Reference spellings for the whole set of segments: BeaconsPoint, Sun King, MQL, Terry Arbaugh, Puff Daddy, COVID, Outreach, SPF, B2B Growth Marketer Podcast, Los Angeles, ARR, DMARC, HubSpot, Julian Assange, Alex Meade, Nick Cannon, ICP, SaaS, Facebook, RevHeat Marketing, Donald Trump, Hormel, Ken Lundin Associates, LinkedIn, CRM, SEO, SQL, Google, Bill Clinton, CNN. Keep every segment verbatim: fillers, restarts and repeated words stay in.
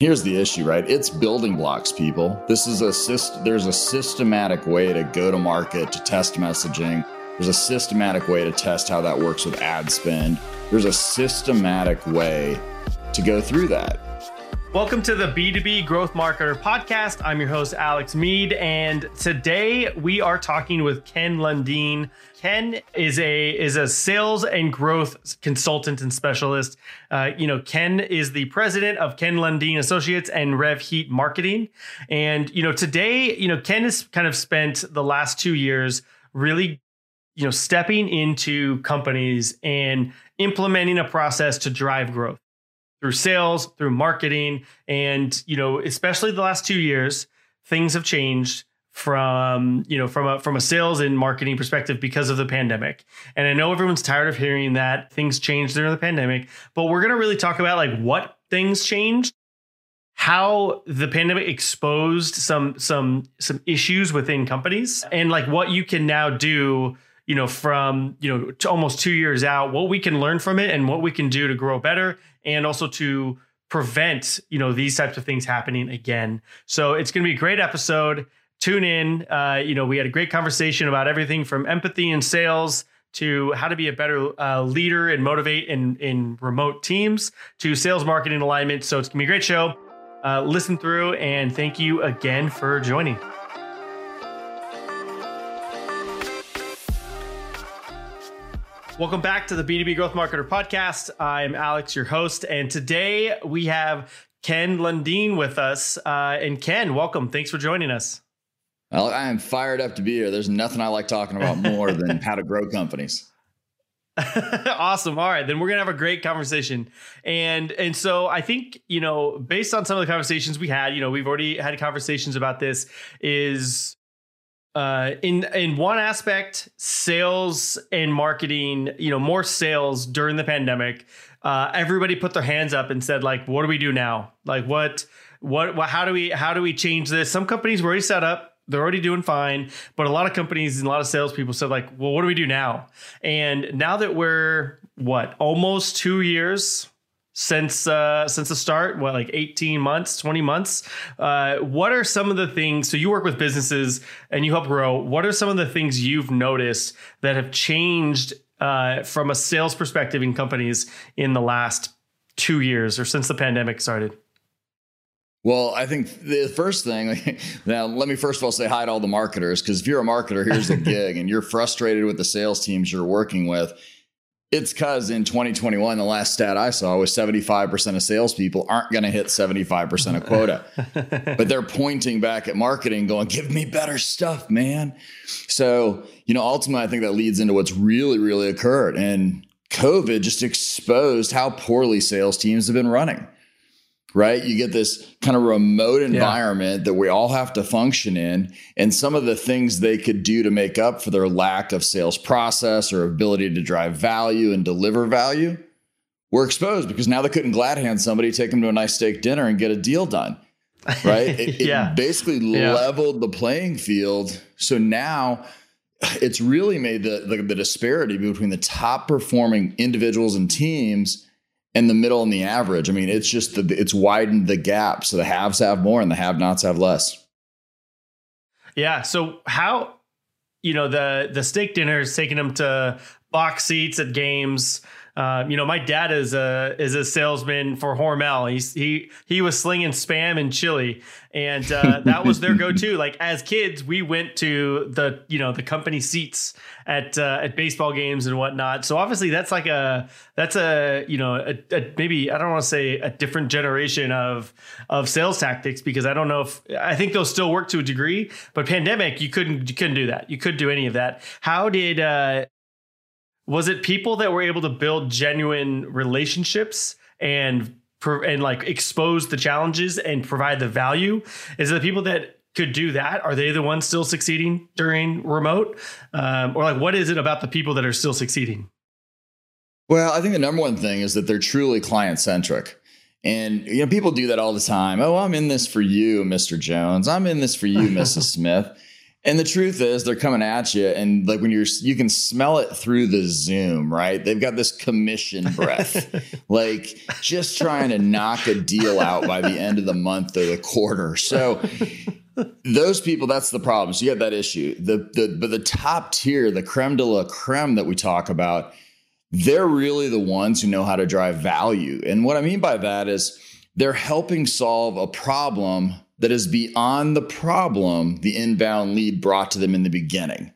Here's the issue, right? It's building blocks, people. This is a syst- there's a systematic way to go to market, to test messaging. There's a systematic way to test how that works with ad spend. There's a systematic way to go through that. Welcome to the B two B Growth Marketer Podcast. I'm your host, Alex Meade, and today we are talking with Ken Lundin. Ken is a is a sales and growth consultant and specialist. Uh, you know, Ken is the president of Ken Lundin Associates and RevHeat Marketing. And, you know, today, you know, Ken has kind of spent the last two years really, you know, stepping into companies and implementing a process to drive growth through sales, through marketing. And, you know, especially the last two years, things have changed from, you know, from a, from a sales and marketing perspective because of the pandemic. And I know everyone's tired of hearing that things changed during the pandemic, but we're going to really talk about like what things changed, how the pandemic exposed some, some, some issues within companies, and like what you can now do, you know, from, you know, to almost two years out, what we can learn from it and what we can do to grow better and also to prevent, you know, these types of things happening again. So it's going to be a great episode. Tune in. Uh, you know, we had a great conversation about everything from empathy and sales to how to be a better uh, leader and motivate in, in remote teams to sales marketing alignment. So it's going to be a great show. Uh, listen through, and thank you again for joining. Welcome back to the B two B Growth Marketer Podcast. I'm Alex, your host, and today we have Ken Lundin with us. Uh, and Ken, welcome. Thanks for joining us. Well, I am fired up to be here. There's nothing I like talking about more than how to grow companies. Awesome. All right, then we're going to have a great conversation. And and so I think, you know, based on some of the conversations we had, you know, we've already had conversations about this, is Uh, in in one aspect, sales and marketing, you know, more sales during the pandemic. Uh, everybody put their hands up and said, like, what do we do now? Like, what, what, what, how do we, how do we change this? Some companies were already set up. They're already doing fine. But a lot of companies and a lot of salespeople said, like, well, what do we do now? And now that we're what, almost two years since uh, since the start, what, like eighteen months, twenty months? Uh, what are some of the things, so you work with businesses and you help grow, what are some of the things you've noticed that have changed uh, from a sales perspective in companies in the last two years or since the pandemic started? Well, I think the first thing, now let me first of all say hi to all the marketers, because if you're a marketer, here's the gig, and you're frustrated with the sales teams you're working with. It's because in twenty twenty-one, the last stat I saw was seventy-five percent of salespeople aren't going to hit seventy-five percent of quota, but they're pointing back at marketing going, give me better stuff, man. So, you know, ultimately, I think that leads into what's really, really occurred. And COVID just exposed how poorly sales teams have been running, right? You get this kind of remote environment yeah. that we all have to function in, and some of the things they could do to make up for their lack of sales process or ability to drive value and deliver value were exposed, because now they couldn't glad hand somebody, take them to a nice steak dinner and get a deal done, right? It, yeah. it basically yeah. leveled the playing field. So now it's really made the, the, the disparity between the top performing individuals and teams and the middle and the average. I mean, it's just, the, it's widened the gap. So the haves have more and the have nots have less. Yeah. So how, you know, the, the steak dinners, taking them to box seats at games. Uh, you know, my dad is a, is a salesman for Hormel. He's, he, he was slinging Spam and chili, and uh, that was their go-to. Like as kids, we went to the, you know, the company seats at, uh, at baseball games and whatnot. So obviously that's like a, that's a, you know, a, a, maybe, I don't want to say a different generation of, of sales tactics, because I don't know if, I think they'll still work to a degree, but pandemic, you couldn't, you couldn't do that. You couldn't do any of that. How did, uh, was it people that were able to build genuine relationships and and like expose the challenges and provide the value? Is it the people that could do that? Are they the ones still succeeding during remote? Um, or like, what is it about the people that are still succeeding? Well, I think the number one thing is that they're truly client centric. And, you know, people do that all the time. Oh, I'm in this for you, Mister Jones. I'm in this for you, Missus Smith. And the truth is they're coming at you. And like when you're, you can smell it through the Zoom, right? They've got this commission breath, like just trying to knock a deal out by the end of the month or the quarter. So those people, that's the problem. So you have that issue. The, the, but the top tier, the creme de la creme that we talk about, they're really the ones who know how to drive value. And what I mean by that is they're helping solve a problem that is beyond the problem the inbound lead brought to them in the beginning,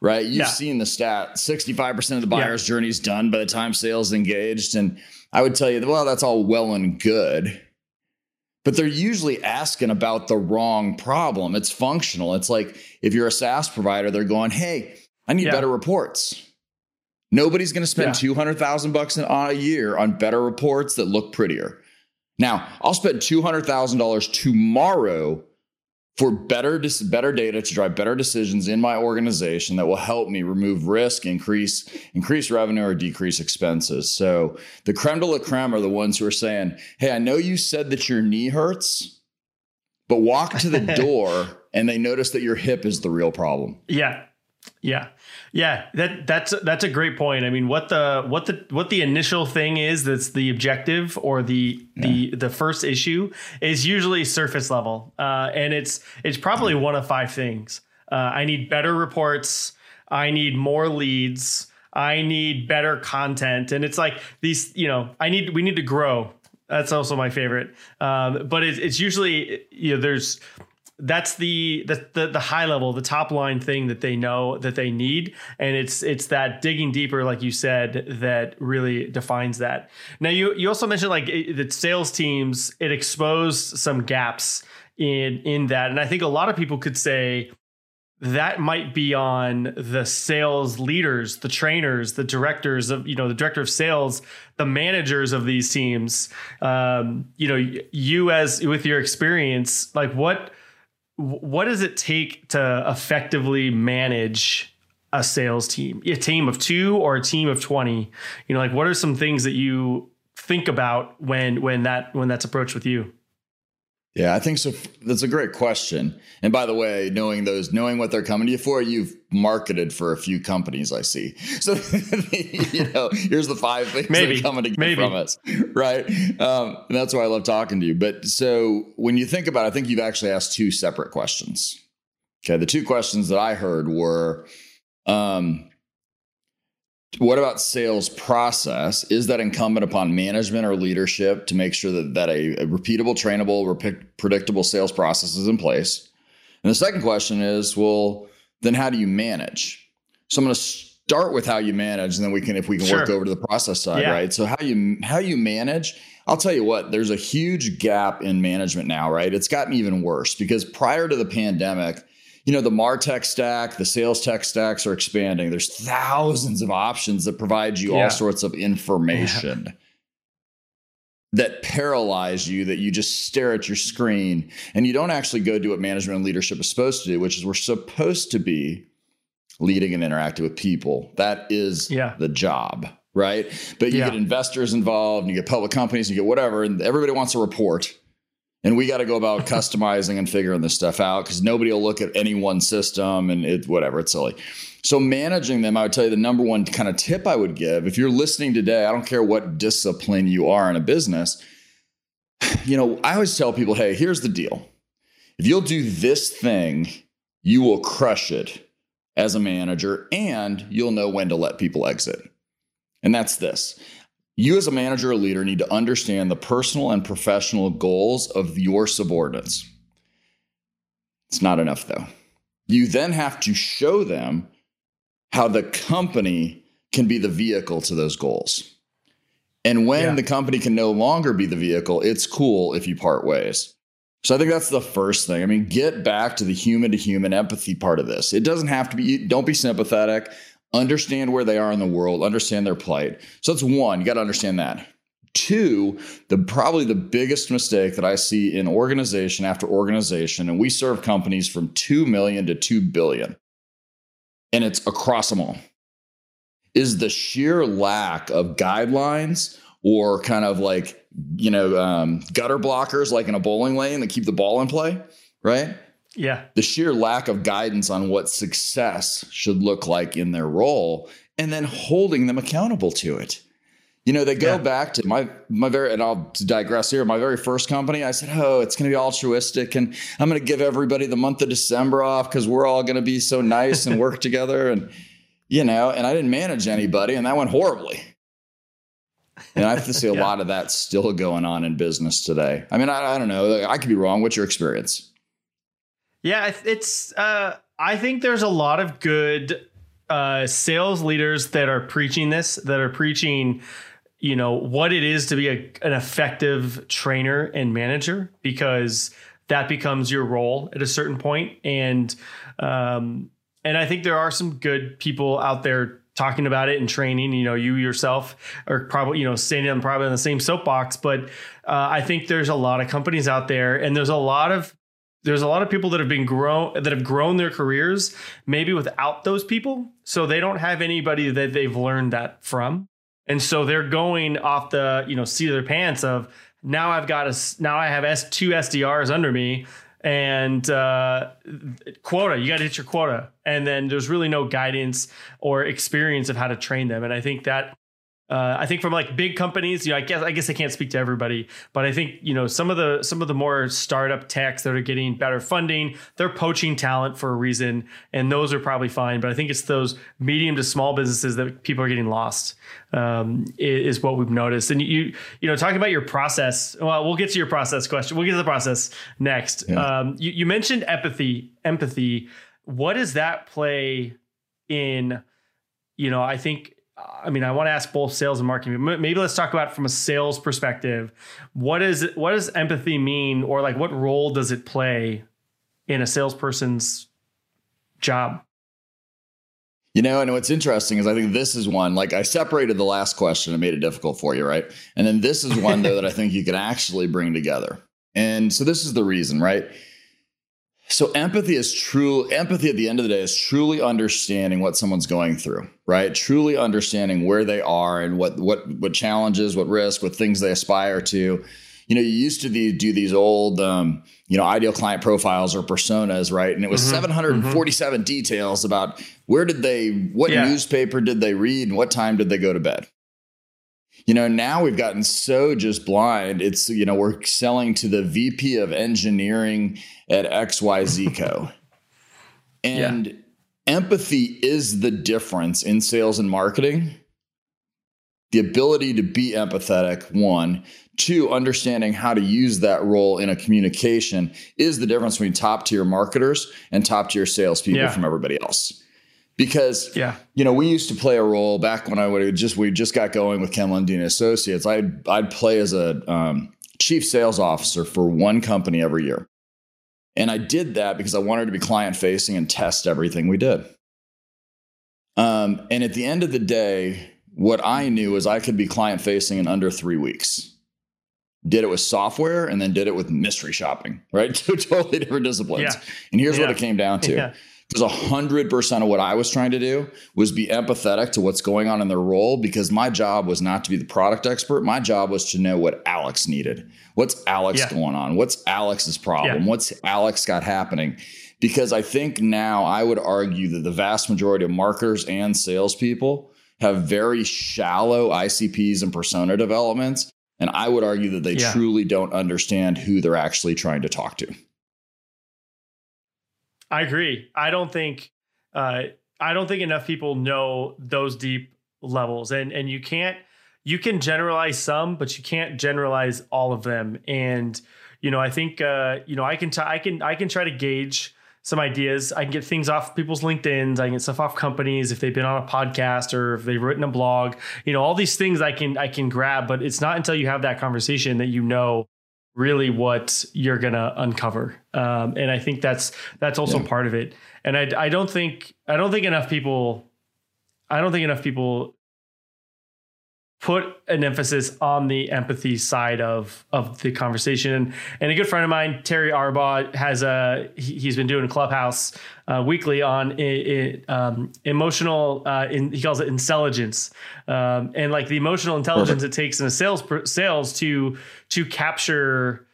right? You've yeah. seen the stat, sixty-five percent of the buyer's yeah. journey is done by the time sales engaged. And I would tell you that, well, that's all well and good, but they're usually asking about the wrong problem. It's functional. It's like if you're a SaaS provider, they're going, hey, I need yeah. better reports. Nobody's going to spend yeah. two hundred thousand bucks a year on better reports that look prettier. Now, I'll spend two hundred thousand dollars tomorrow for better better data to drive better decisions in my organization that will help me remove risk, increase increase revenue, or decrease expenses. So the creme de la creme are the ones who are saying, hey, I know you said that your knee hurts, but walk to the door and they notice that your hip is the real problem. Yeah. Yeah. Yeah. That that's, that's a great point. I mean, what the, what the, what the initial thing is, that's the objective or the, yeah. the, the first issue is usually surface level. Uh, and it's, it's probably one of five things. Uh, I need better reports. I need more leads. I need better content. And it's like these, you know, I need, we need to grow. That's also my favorite. Um, but it's, it's usually, you know, there's, That's the, the the the high level, the top line thing that they know that they need. And it's it's that digging deeper, like you said, that really defines that. Now, you you also mentioned like it, the sales teams, it exposed some gaps in in that. And I think a lot of people could say that might be on the sales leaders, the trainers, the directors of, you know, the director of sales, the managers of these teams. Um, you know, you as with your experience, like what. What does it take to effectively manage a sales team, a team of two or a team of twenty? You know, like what are some things that you think about when when that when that's approached with you? Yeah, I think so. That's a great question. And by the way, knowing those, knowing what they're coming to you for, you've marketed for a few companies, I see. So, you know, here's the five things maybe, that are coming to get from us, right? Um, and that's why I love talking to you. But so when you think about it, I think you've actually asked two separate questions. Okay. The two questions that I heard were, um, what about sales process? Is that incumbent upon management or leadership to make sure that, that a, a repeatable, trainable, repi- predictable sales process is in place? And the second question is, well, then how do you manage? So I'm going to start with how you manage, and then we can, if we can sure. work over to the process side, yeah. right? So how you, how you manage, I'll tell you what, there's a huge gap in management now, right? It's gotten even worse because prior to the pandemic, you know, the MarTech stack, the sales tech stacks are expanding. There's thousands of options that provide you yeah. all sorts of information yeah. that paralyze you, that you just stare at your screen and you don't actually go do what management and leadership is supposed to do, which is we're supposed to be leading and interacting with people. That is yeah. the job, right? But you yeah. get investors involved and you get public companies, and you get whatever, and everybody wants a report. And we got to go about customizing and figuring this stuff out because nobody will look at any one system and it, whatever, it's silly. So managing them, I would tell you the number one kind of tip I would give, if you're listening today, I don't care what discipline you are in a business, you know, I always tell people, hey, here's the deal. If you'll do this thing, you will crush it as a manager and you'll know when to let people exit. And that's this. You as a manager or leader need to understand the personal and professional goals of your subordinates. It's not enough though. You then have to show them how the company can be the vehicle to those goals. And when yeah. the company can no longer be the vehicle, it's cool if you part ways. So I think that's the first thing. I mean, get back to the human to human empathy part of this. It doesn't have to be, don't be sympathetic. Understand where they are in the world, understand their plight. So that's one, you got to understand that. Two, the probably the biggest mistake that I see in organization after organization, and we serve companies from two million to two billion, and it's across them all, is the sheer lack of guidelines or kind of like, you know, um, gutter blockers, like in a bowling lane that keep the ball in play, right? Yeah. The sheer lack of guidance on what success should look like in their role, and then holding them accountable to it. You know, they go yeah. back to my, my very, and I'll digress here. My very first company, I said, oh, it's going to be altruistic and I'm going to give everybody the month of December off because we're all going to be so nice and work together. And, you know, and I didn't manage anybody, and that went horribly. And I have to see a yeah. lot of that still going on in business today. I mean, I, I don't know. I could be wrong. What's your experience? Yeah, it's, uh, I think there's a lot of good uh, sales leaders that are preaching this, that are preaching, you know, what it is to be a, an effective trainer and manager, because that becomes your role at a certain point. And, um, and I think there are some good people out there talking about it and training. You know, you yourself are probably, you know, standing on probably on the same soapbox, but, uh, I think there's a lot of companies out there, and there's a lot of, there's a lot of people that have been grown, that have grown their careers, maybe without those people. So they don't have anybody that they've learned that from. And so they're going off the, you know, seat of their pants of, now I've got a, now I have S two S D Rs under me, and uh, quota, you got to hit your quota. And then there's really no guidance or experience of how to train them. And I think that, uh, I think from like big companies, you know, I guess, I guess I can't speak to everybody, but I think, you know, some of the, some of the more startup techs that are getting better funding, they're poaching talent for a reason. And those are probably fine. But I think it's those medium to small businesses that people are getting lost, um, is what we've noticed. And you, you know, talking about your process, well, we'll get to your process question. We'll get to the process next. Yeah. Um, you, you mentioned empathy, empathy. What does that play in, you know, I think, I mean, I want to ask both sales and marketing. Maybe let's talk about it from a sales perspective. What is what does empathy mean, or like what role does it play in a salesperson's job? You know, and what's interesting is I think this is one, like I separated the last question and made it difficult for you, right? And then this is one though that I think you can actually bring together. And so this is the reason, right? So empathy is true. Empathy at the end of the day is truly understanding what someone's going through, right? Truly understanding where they are and what what what challenges, what risks, what things they aspire to. You know, you used to do, do these old, um, you know, ideal client profiles or personas, right? And it was mm-hmm, seven hundred forty-seven mm-hmm. details about where did they, what yeah. newspaper did they read, and what time did they go to bed? You know, now we've gotten so just blind. It's, you know, we're selling to the V P of engineering at X Y Z Co. And yeah. empathy is the difference in sales and marketing. The ability to be empathetic, one. Two, understanding how to use that role in a communication is the difference between top tier marketers and top tier salespeople yeah. from everybody else. Because, yeah. you know, we used to play a role back when I would just, we just got going with Ken Lundin Associates. I'd, I'd play as a um, chief sales officer for one company every year. And I did that because I wanted to be client facing and test everything we did. Um, and at the end of the day, what I knew was I could be client facing in under three weeks. Did it with software and then did it with mystery shopping, right? Two totally different disciplines. Yeah. And here's yeah. what it came down to. Yeah. Because one hundred percent of what I was trying to do was be empathetic to what's going on in their role, because my job was not to be the product expert. My job was to know what Alex needed. What's Alex yeah. going on? What's Alex's problem? Yeah. What's Alex got happening? Because I think now I would argue that the vast majority of marketers and salespeople have very shallow I C Ps and persona developments. And I would argue that they yeah. truly don't understand who they're actually trying to talk to. I agree. I don't think uh, I don't think enough people know those deep levels, and and you can't you can generalize some, but you can't generalize all of them. And you know, I think uh, you know I can t- I can I can try to gauge some ideas. I can get things off people's LinkedIns. I can get stuff off companies if they've been on a podcast or if they've written a blog. You know, all these things I can I can grab, but it's not until you have that conversation that you know really what you're going to uncover. Um, and I think that's, that's also yeah. part of it. And I, I don't think, I don't think enough people, I don't think enough people put an emphasis on the empathy side of, of the conversation. And a good friend of mine, Terry Arbaugh, has a, he, he's been doing a Clubhouse uh, weekly on it, um, emotional, uh, in, he calls it intelligence. Um, and like the emotional intelligence Perfect. It takes in a sales, sales to, to capture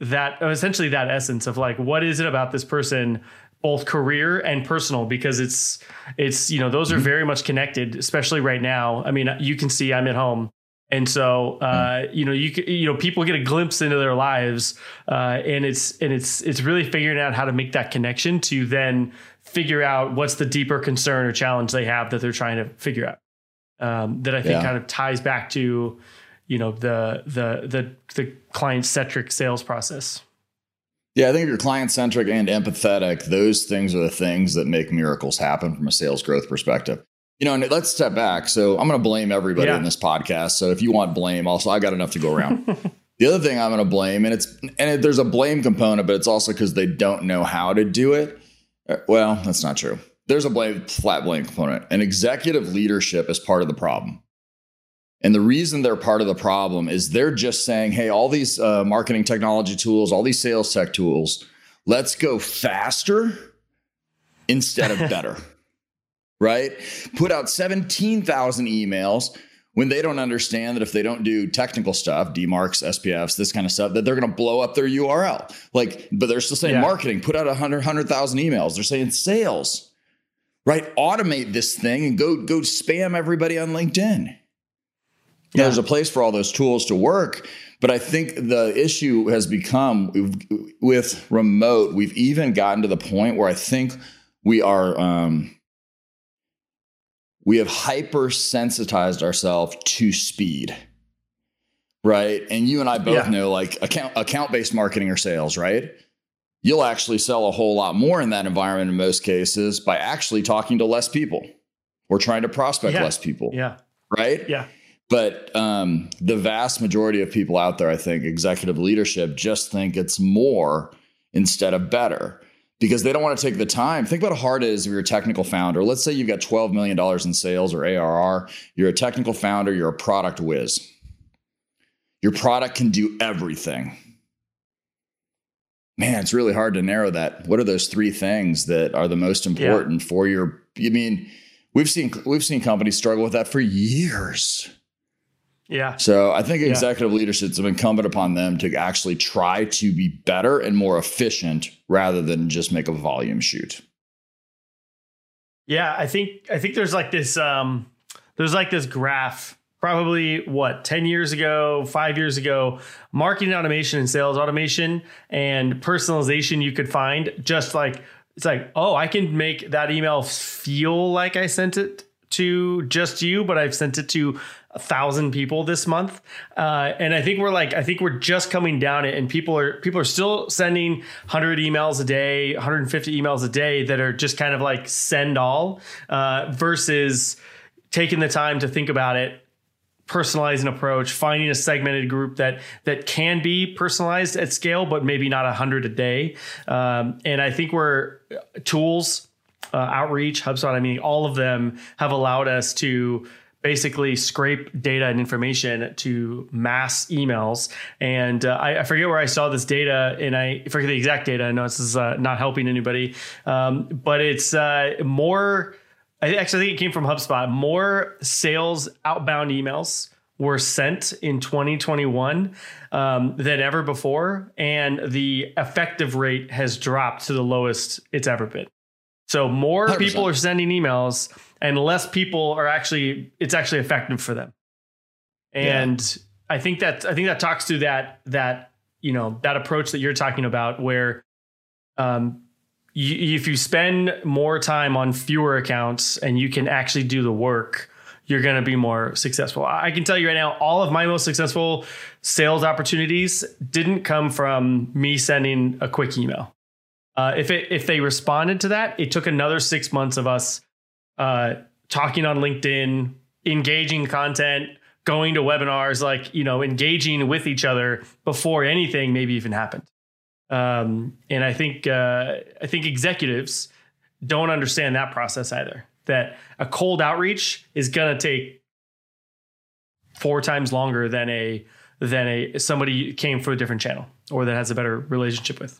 that essentially that essence of like, what is it about this person, both career and personal, because it's, it's, you know, those are very much connected, especially right now. I mean, you can see I'm at home. And so, uh, you know, you you know, people get a glimpse into their lives, uh, and it's and it's it's really figuring out how to make that connection to then figure out what's the deeper concern or challenge they have that they're trying to figure out. Um, that I think yeah. kind of ties back to, you know, the the the the client-centric sales process. Yeah, I think if you're client-centric and empathetic, those things are the things that make miracles happen from a sales growth perspective. You know, and let's step back. So I'm going to blame everybody yeah. in this podcast. So if you want blame, also, I got enough to go around. The other thing I'm going to blame, and it's and it, there's a blame component, but it's also because they don't know how to do it. Well, that's not true. There's a blame, flat blame component. And executive leadership is part of the problem. And the reason they're part of the problem is they're just saying, hey, all these uh, marketing technology tools, all these sales tech tools, let's go faster instead of better. Right? Put out seventeen thousand emails when they don't understand that if they don't do technical stuff, D MARCs, S P Fs, this kind of stuff, that they're going to blow up their U R L. Like, but they're still saying yeah. marketing, put out one hundred thousand emails. They're saying sales, right? Automate this thing and go, go spam everybody on LinkedIn. Yeah. Now, there's a place for all those tools to work, but I think the issue has become with remote, we've even gotten to the point where I think we are, um, we have hypersensitized ourselves to speed, right? And you and I both yeah. know like account, account-based marketing or sales, right? You'll actually sell a whole lot more in that environment in most cases by actually talking to less people or trying to prospect yeah. less people, yeah. right? Yeah. But um, the vast majority of people out there, I think, executive leadership just think it's more instead of better. Because they don't want to take the time. Think about how hard it is if you're a technical founder. Let's say you've got twelve million dollars in sales or A R R. You're a technical founder. You're a product whiz. Your product can do everything. Man, it's really hard to narrow that. What are those three things that are the most important yeah. for your, I mean, we've seen, we've seen companies struggle with that for years. Yeah. So I think executive yeah. leadership is incumbent upon them to actually try to be better and more efficient rather than just make a volume shoot. Yeah, I think I think there's like this um, there's like this graph probably what ten years ago, five years ago, marketing automation and sales automation and personalization you could find just like it's like, oh, I can make that email feel like I sent it to just you, but I've sent it to a thousand people this month. Uh, and I think we're like, I think we're just coming down it and people are, people are still sending one hundred emails a day, one hundred fifty emails a day that are just kind of like send all uh, versus taking the time to think about it, personalize an approach, finding a segmented group that, that can be personalized at scale, but maybe not a hundred a day. Um, and I think we're tools, uh, Outreach, HubSpot, I mean, all of them have allowed us to basically scrape data and information to mass emails. And uh, I, I forget where I saw this data and I forget the exact data. I know this is uh, not helping anybody, um, but it's uh, more, I actually think it came from HubSpot, more sales outbound emails were sent in twenty twenty-one um, than ever before. And the effective rate has dropped to the lowest it's ever been. So more one hundred percent people are sending emails and less people are actually, it's actually effective for them. And yeah. I think that, I think that talks to that, that, you know, that approach that you're talking about where, um, you, if you spend more time on fewer accounts and you can actually do the work, you're going to be more successful. I can tell you right now, all of my most successful sales opportunities didn't come from me sending a quick email. Uh, if it, if they responded to that, it took another six months of us uh, talking on LinkedIn, engaging content, going to webinars, like, you know, engaging with each other before anything maybe even happened. Um, and I think uh, I think executives don't understand that process either, that a cold outreach is going to take four times longer than a than a somebody came from a different channel or that has a better relationship with.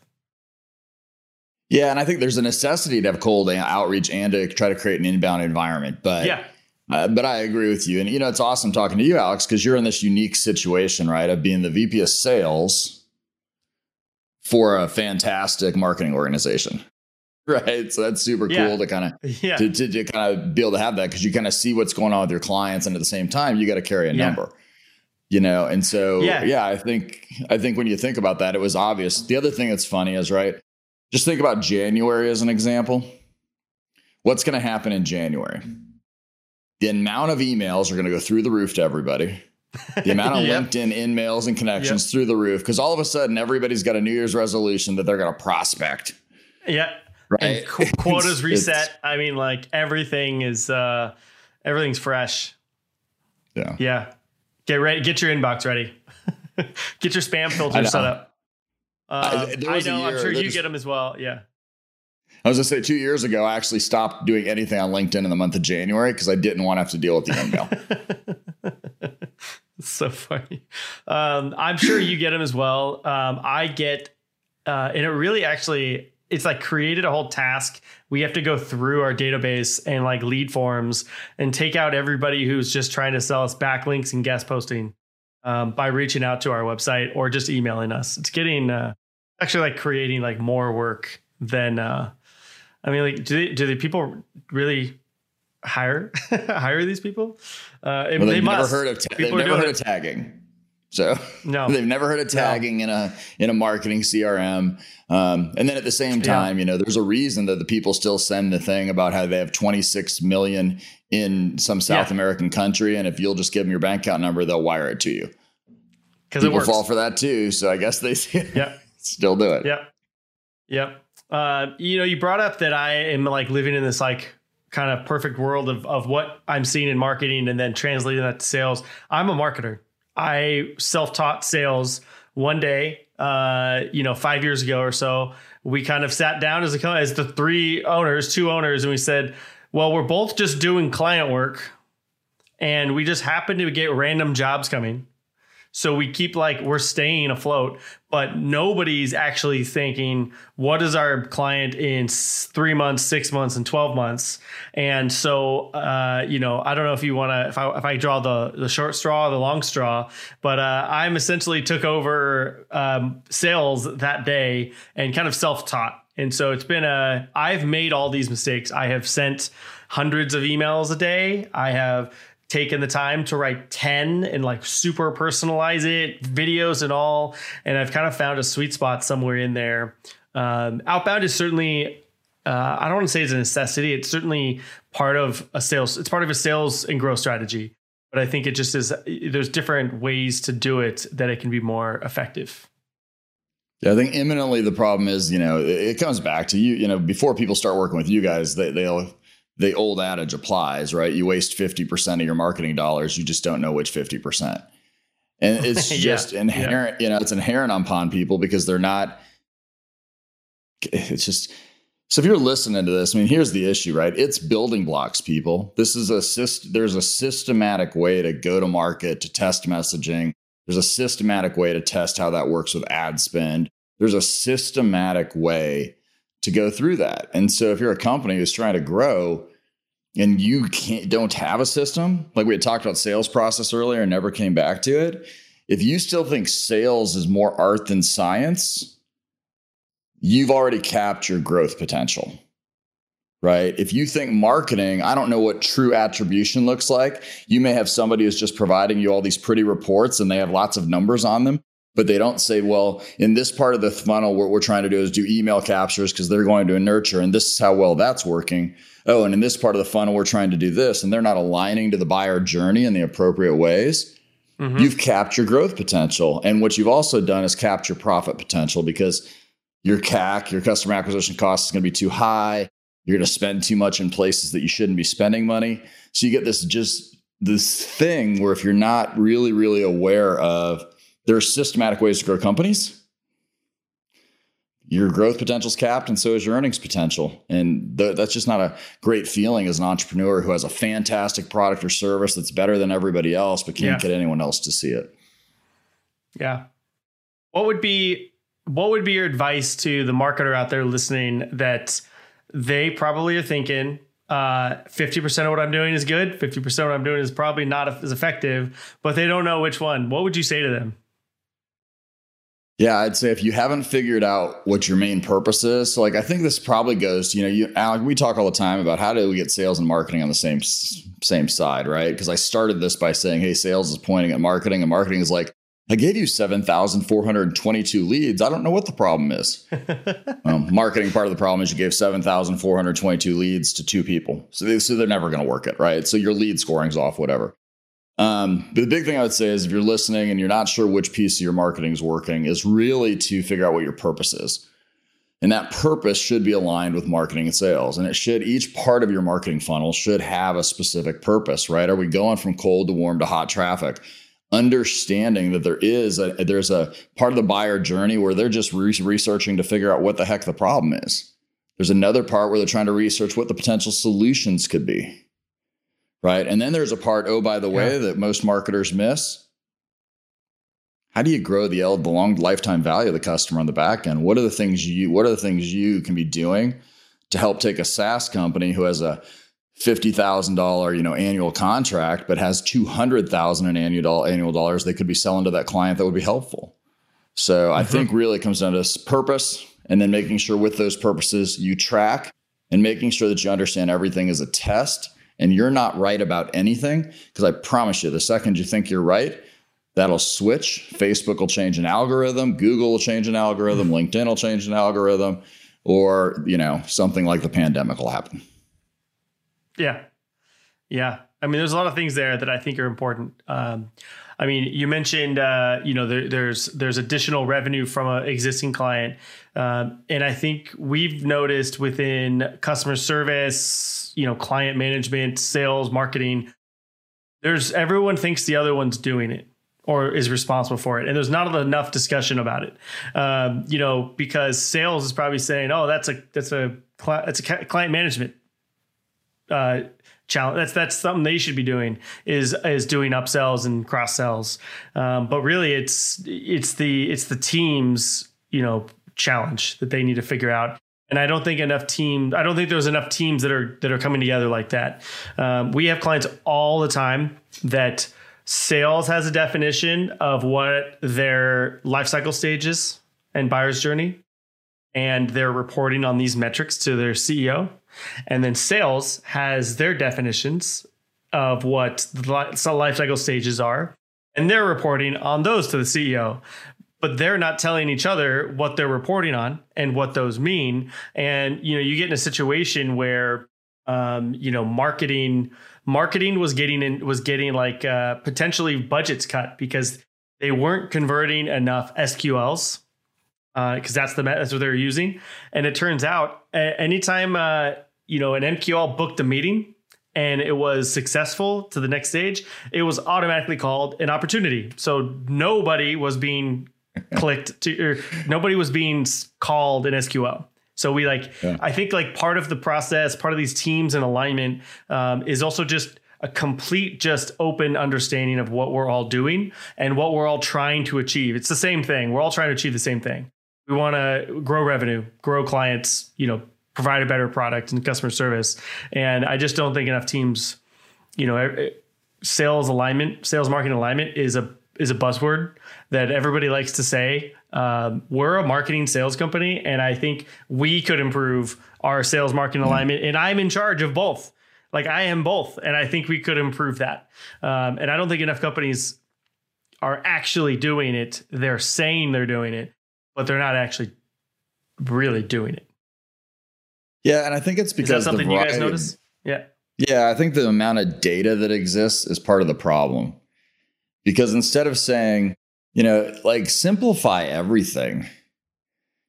Yeah, and I think there's a necessity to have cold outreach and to try to create an inbound environment. But yeah. uh, but I agree with you. And, you know, it's awesome talking to you, Alex, because you're in this unique situation, right, of being the V P of sales for a fantastic marketing organization. Right. So that's super cool yeah. to kind of yeah. to, to, to kind of be able to have that, because you kind of see what's going on with your clients. And at the same time, you got to carry a yeah. number, you know. And so, yeah. yeah, I think I think when you think about that, it was obvious. The other thing that's funny is, right, just think about January as an example. What's going to happen in January? The amount of emails are going to go through the roof to everybody. The amount of yep. LinkedIn in mails and connections yep. through the roof, because all of a sudden everybody's got a New Year's resolution that they're going to prospect. Yeah. Right. And qu- quotas it's, reset. It's, I mean, like everything is, uh, everything's fresh. Yeah. Yeah. Get ready. Get your inbox ready. Get your spam filter set up. Uh, I, I know. Year, I'm sure you just, get them as well. Yeah. I was gonna say two years ago, I actually stopped doing anything on LinkedIn in the month of January because I didn't want to have to deal with the email. So funny. Um, I'm sure you get them as well. Um, I get, uh, and it really actually, it's like created a whole task. We have to go through our database and like lead forms and take out everybody who's just trying to sell us backlinks and guest posting um, by reaching out to our website or just emailing us. It's getting uh, actually like creating like more work than, uh, I mean, like, do, they, do the people really hire, hire these people? Uh, well, they must. Never heard of ta- they've never heard it. of tagging. So no. they've never heard of tagging no. in a in a marketing C R M. Um, and then at the same time, yeah. you know, there's a reason that the people still send the thing about how they have twenty-six million in some South yeah. American country. And if you'll just give them your bank account number, they'll wire it to you. Because people it fall for that, too. So I guess they yeah. still do it. Yeah. Yeah. Uh, you know, you brought up that I am like living in this like kind of perfect world of of what I'm seeing in marketing and then translating that to sales. I'm a marketer. I self-taught sales one day, uh, you know, five years ago or so. We kind of sat down as a as the three owners, two owners, and we said, well, we're both just doing client work and we just happen to get random jobs coming. So we keep like we're staying afloat, but nobody's actually thinking, what is our client in three months, six months and twelve months? And so, uh, you know, I don't know if you want to if I if I draw the, the short straw, or the long straw, but uh, I'm essentially took over um, sales that day and kind of self-taught. And so it's been a I've made all these mistakes. I have sent hundreds of emails a day. I have taken the time to write ten and like super personalize it, videos and all. And I've kind of found a sweet spot somewhere in there. Um, outbound is certainly, uh, I don't want to say it's a necessity. It's certainly part of a sales. It's part of a sales and growth strategy. But I think it just is, there's different ways to do it that it can be more effective. Yeah, I think imminently the problem is, you know, it comes back to you, you know, before people start working with you guys, they, they'll, the old adage applies, right? You waste fifty percent of your marketing dollars. You just don't know which fifty percent. And it's just yeah, inherent, yeah. you know, it's inherent upon people because they're not, it's just, so if you're listening to this, I mean, here's the issue, right? It's building blocks, people. This is a system. There's a systematic way to go to market, to test messaging. There's a systematic way to test how that works with ad spend. There's a systematic way to go through that. And so if you're a company who's trying to grow and you can't, don't have a system, like we had talked about sales process earlier and never came back to it. If you still think sales is more art than science, you've already capped your growth potential, right? If you think marketing, I don't know what true attribution looks like. You may have somebody who's just providing you all these pretty reports and they have lots of numbers on them. But they don't say, well, in this part of the funnel, what we're trying to do is do email captures because they're going to nurture. And this is how well that's working. Oh, and in this part of the funnel, we're trying to do this. And they're not aligning to the buyer journey in the appropriate ways. Mm-hmm. You've capped your growth potential. And what you've also done is capped your profit potential because your C A C, your customer acquisition cost, is going to be too high. You're going to spend too much in places that you shouldn't be spending money. So you get this just this thing where if you're not really, really aware of there are systematic ways to grow companies, your growth potential is capped and so is your earnings potential. And th- that's just not a great feeling as an entrepreneur who has a fantastic product or service that's better than everybody else, but can't yeah. get anyone else to see it. Yeah. What would be, what would be your advice to the marketer out there listening that they probably are thinking, Uh, fifty percent of what I'm doing is good. fifty percent of what I'm doing is probably not as effective, but they don't know which one. What would you say to them? Yeah, I'd say if you haven't figured out what your main purpose is, so like I think this probably goes to, you know, you, Alec, we talk all the time about how do we get sales and marketing on the same same side, right? Because I started this by saying, hey, sales is pointing at marketing, and marketing is like, I gave you seven thousand four hundred twenty-two leads. I don't know what the problem is. Well, marketing part of the problem is you gave seven thousand four hundred twenty-two leads to two people. So, they, so they're never going to work it, right? So your lead scoring's off, whatever. Um, but the big thing I would say is if you're listening and you're not sure which piece of your marketing is working, is really to figure out what your purpose is. And that purpose should be aligned with marketing and sales. And it should, each part of your marketing funnel should have a specific purpose, right? Are we going from cold to warm to hot traffic? Understanding that there is a, there's a part of the buyer journey where they're just re- researching to figure out what the heck the problem is. There's another part where they're trying to research what the potential solutions could be, right? And then there's a part, oh, by the yeah. way, that most marketers miss. How do you grow the, the long lifetime value of the customer on the back end? What are the things you, what are the things you can be doing to help take a SaaS company who has a fifty thousand dollars, you know, annual contract, but has two hundred thousand dollars in annual annual dollars they could be selling to that client that would be helpful. So mm-hmm. I think really it comes down to purpose, and then making sure with those purposes you track, and making sure that you understand everything is a test and you're not right about anything. Because I promise you, the second you think you're right, that'll switch. Facebook will change an algorithm. Google will change an algorithm. Mm-hmm. LinkedIn will change an algorithm, or, you know, something like the pandemic will happen. Yeah. Yeah. I mean, there's a lot of things there that I think are important. Um, I mean, you mentioned, uh, you know, there, there's there's additional revenue from an existing client. Um, and I think we've noticed within customer service, you know, client management, sales, marketing, there's everyone thinks the other one's doing it or is responsible for it. And there's not enough discussion about it, um, you know, because sales is probably saying, oh, that's a that's a that's a client management Uh, challenge. That's that's something they should be doing is is doing upsells and cross sells. Um, but really, it's it's the it's the team's, you know, challenge that they need to figure out. And I don't think enough team. I don't think there's enough teams that are that are coming together like that. Um, we have clients all the time that sales has a definition of what their life cycle stages and buyer's journey, and they're reporting on these metrics to their C E O. And then sales has their definitions of what the lifecycle stages are, and they're reporting on those to the C E O, but they're not telling each other what they're reporting on and what those mean. And, you know, you get in a situation where, um, you know, marketing, marketing was getting in, was getting like uh, potentially budgets cut because they weren't converting enough S Q Ls. Because uh, that's the that's what they're using, and it turns out anytime uh, you know an M Q L booked a meeting and it was successful to the next stage, it was automatically called an opportunity. So nobody was being clicked to, or nobody was being called an S Q L. So we like yeah. I think like part of the process, part of these teams and alignment um, is also just a complete, just open understanding of what we're all doing and what we're all trying to achieve. It's the same thing. We're all trying to achieve the same thing. We want to grow revenue, grow clients, you know, provide a better product and customer service. And I just don't think enough teams, you know, sales alignment, sales marketing alignment is a is a buzzword that everybody likes to say. Um, we're a marketing sales company, and I think we could improve our sales marketing alignment. And I'm in charge of both. Like I am both. And I think we could improve that. Um, and I don't think enough companies are actually doing it. They're saying they're doing it, but they're not actually really doing it. Yeah. And I think it's because is that something the, you guys notice? Yeah. Yeah. I think the amount of data that exists is part of the problem, because instead of saying, you know, like simplify everything,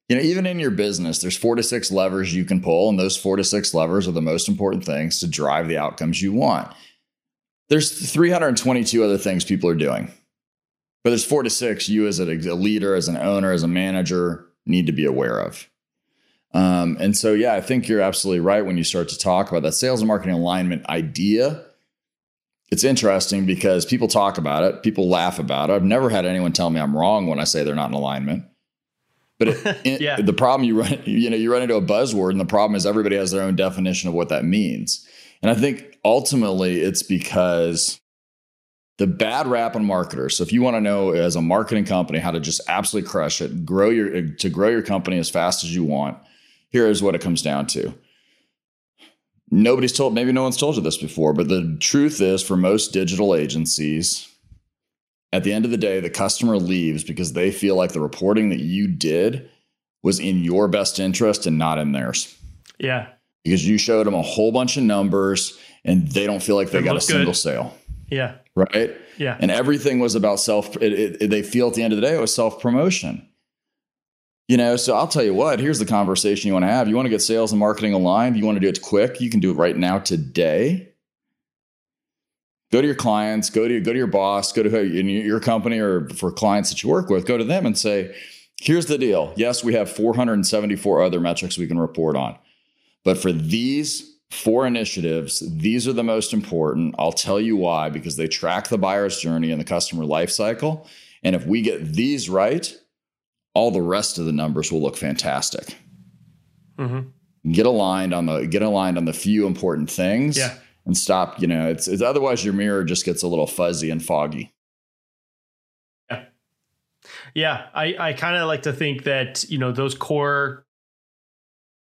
you know, even in your business, there's four to six levers you can pull. And those four to six levers are the most important things to drive the outcomes you want. There's three hundred twenty-two other things people are doing. But there's four to six you as a leader, as an owner, as a manager need to be aware of. Um, and so, yeah, I think you're absolutely right when you start to talk about that sales and marketing alignment idea. It's interesting because people talk about it. People laugh about it. I've never had anyone tell me I'm wrong when I say they're not in alignment. But it, yeah. the problem you run, you know, you run into a buzzword, and the problem is everybody has their own definition of what that means. And I think ultimately it's because The bad rap on marketers. So if you want to know as a marketing company how to just absolutely crush it, grow your to grow your company as fast as you want, here is what it comes down to. Nobody's told, maybe no one's told you this before, but the truth is for most digital agencies, at the end of the day, the customer leaves because they feel like the reporting that you did was in your best interest and not in theirs. Yeah. Because you showed them a whole bunch of numbers and they don't feel like they, they got a single good. sale. Yeah. Right. Yeah. And everything was about self. It, it, it, they feel at the end of the day, it was self-promotion. You know, so I'll tell you what, here's the conversation you want to have. You want to get sales and marketing aligned. You want to do it quick. You can do it right now today. Go to your clients, go to, go to your boss, go to who, in your company or for clients that you work with, go to them and say, here's the deal. Yes, we have four hundred seventy-four other metrics we can report on, but for these four initiatives, these are the most important. I'll tell you why, because they track the buyer's journey and the customer life cycle. And if we get these right, all the rest of the numbers will look fantastic. Mm-hmm. Get aligned on the, get aligned on the few important things yeah. and stop, you know, it's, it's otherwise your mirror just gets a little fuzzy and foggy. Yeah. Yeah. I, I kind of like to think that, you know, those core,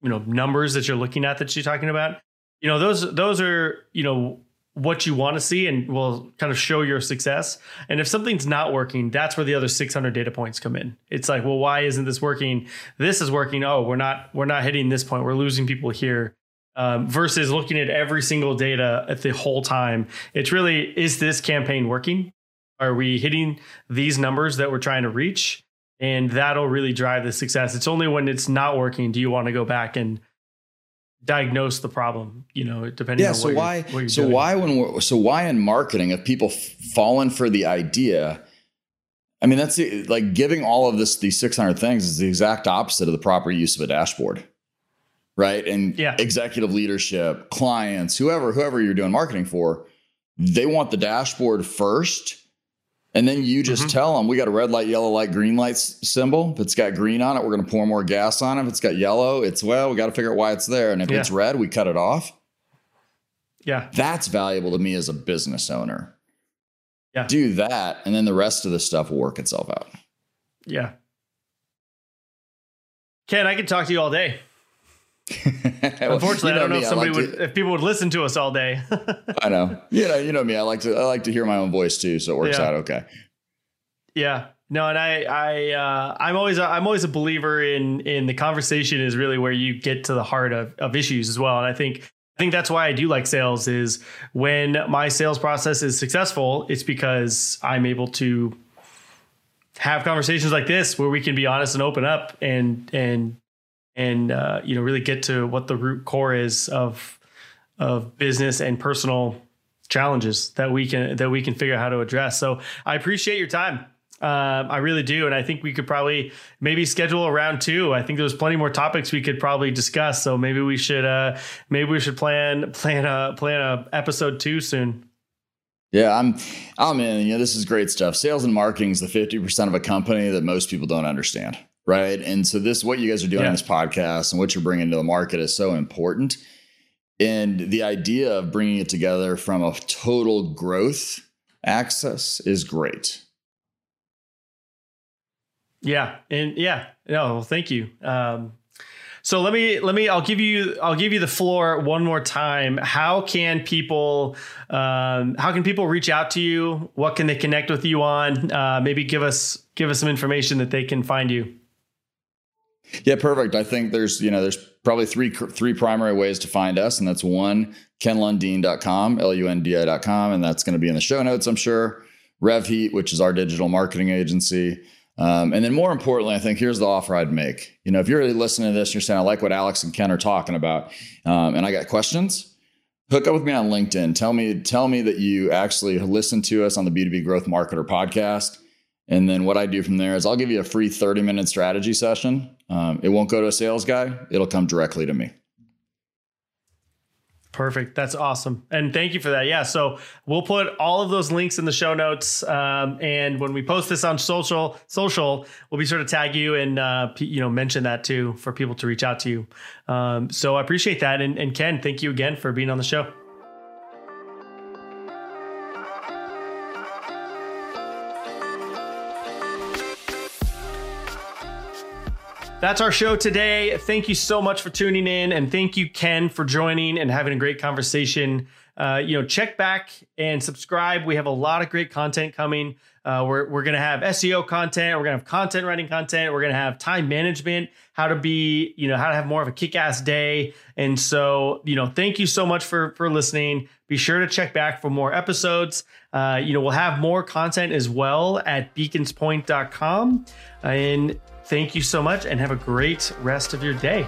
you know, numbers that you're looking at that you're talking about, you know, those, those are, you know, what you want to see and will kind of show your success. And if something's not working, that's where the other six hundred data points come in. It's like, well, why isn't this working? This is working. Oh, we're not, we're not hitting this point. We're losing people here. Um, versus looking at every single data at the whole time. It's really, is this campaign working? Are we hitting these numbers that we're trying to reach? And that'll really drive the success. It's only when it's not working do you want to go back and diagnose the problem, you know, depending yeah, on so what, why, you're, what you're so doing. Why when we're, so why in marketing have people fallen for the idea? I mean, that's the, like giving all of this, these six hundred things is the exact opposite of the proper use of a dashboard, right? And yeah. executive leadership, clients, whoever, whoever you're doing marketing for, they want the dashboard first. And then you just mm-hmm. tell them, we got a red light, yellow light, green light symbol. If it's got green on it, we're going to pour more gas on it. If it's got yellow, it's, well, we got to figure out why it's there. And if yeah. it's red, we cut it off. Yeah. That's valuable to me as a business owner. Yeah. Do that. And then the rest of the stuff will work itself out. Yeah. Ken, I could talk to you all day. Unfortunately, you know I don't know me. if somebody like would, to, if people would listen to us all day. I know, you know, you know me. I like to, I like to hear my own voice too, so it works yeah. out okay. Yeah, no, and I, I, uh, I'm always, a, I'm always a believer in, in the conversation is really where you get to the heart of, of issues as well. And I think, I think that's why I do like sales is when my sales process is successful, it's because I'm able to have conversations like this where we can be honest and open up and and. and, uh, you know, really get to what the root core is of, of business and personal challenges that we can, that we can figure out how to address. So I appreciate your time. Um, I really do. And I think we could probably maybe schedule a round two. I think there's plenty more topics we could probably discuss. So maybe we should, uh, maybe we should plan, plan, a plan a episode two soon. Yeah, I'm, I'm in, you know, this is great stuff. Sales and marketing is the fifty percent of a company that most people don't understand. Right. And so this, what you guys are doing yeah. on this podcast and what you're bringing to the market is so important. And the idea of bringing it together from a total growth access is great. Yeah. And yeah, no, well, thank you. Um, so let me, let me, I'll give you, I'll give you the floor one more time. How can people, um, how can people reach out to you? What can they connect with you on? Uh, maybe give us, give us some information that they can find you. Yeah, perfect. I think there's, you know, there's probably three, three primary ways to find us. And that's one, ken lundin dot com, L U N D I dot com. And that's going to be in the show notes, I'm sure. RevHeat, which is our digital marketing agency. Um, and then more importantly, I think here's the offer I'd make. You know, if you're really listening to this, you're saying, I like what Alex and Ken are talking about. Um, and I got questions, hook up with me on LinkedIn. Tell me, tell me that you actually listen to us on the B two B Growth Marketer podcast. And then what I do from there is I'll give you a free thirty minute strategy session. Um, it won't go to a sales guy. It'll come directly to me. Perfect. That's awesome. And thank you for that. Yeah. So we'll put all of those links in the show notes. Um, and when we post this on social, social, we'll be sure to tag you and, uh, you know, mention that too, for people to reach out to you. Um, so I appreciate that. And, and Ken, thank you again for being on the show. That's our show today. Thank you so much for tuning in, and thank you, Ken, for joining and having a great conversation. Uh, you know, check back and subscribe. We have a lot of great content coming. Uh, we're we're going to have S E O content. We're going to have content writing content. We're going to have time management, how to be, you know, how to have more of a kick-ass day. And so, you know, thank you so much for for listening. Be sure to check back for more episodes. Uh, you know, we'll have more content as well at beacons point dot com. And thank you so much, and have a great rest of your day.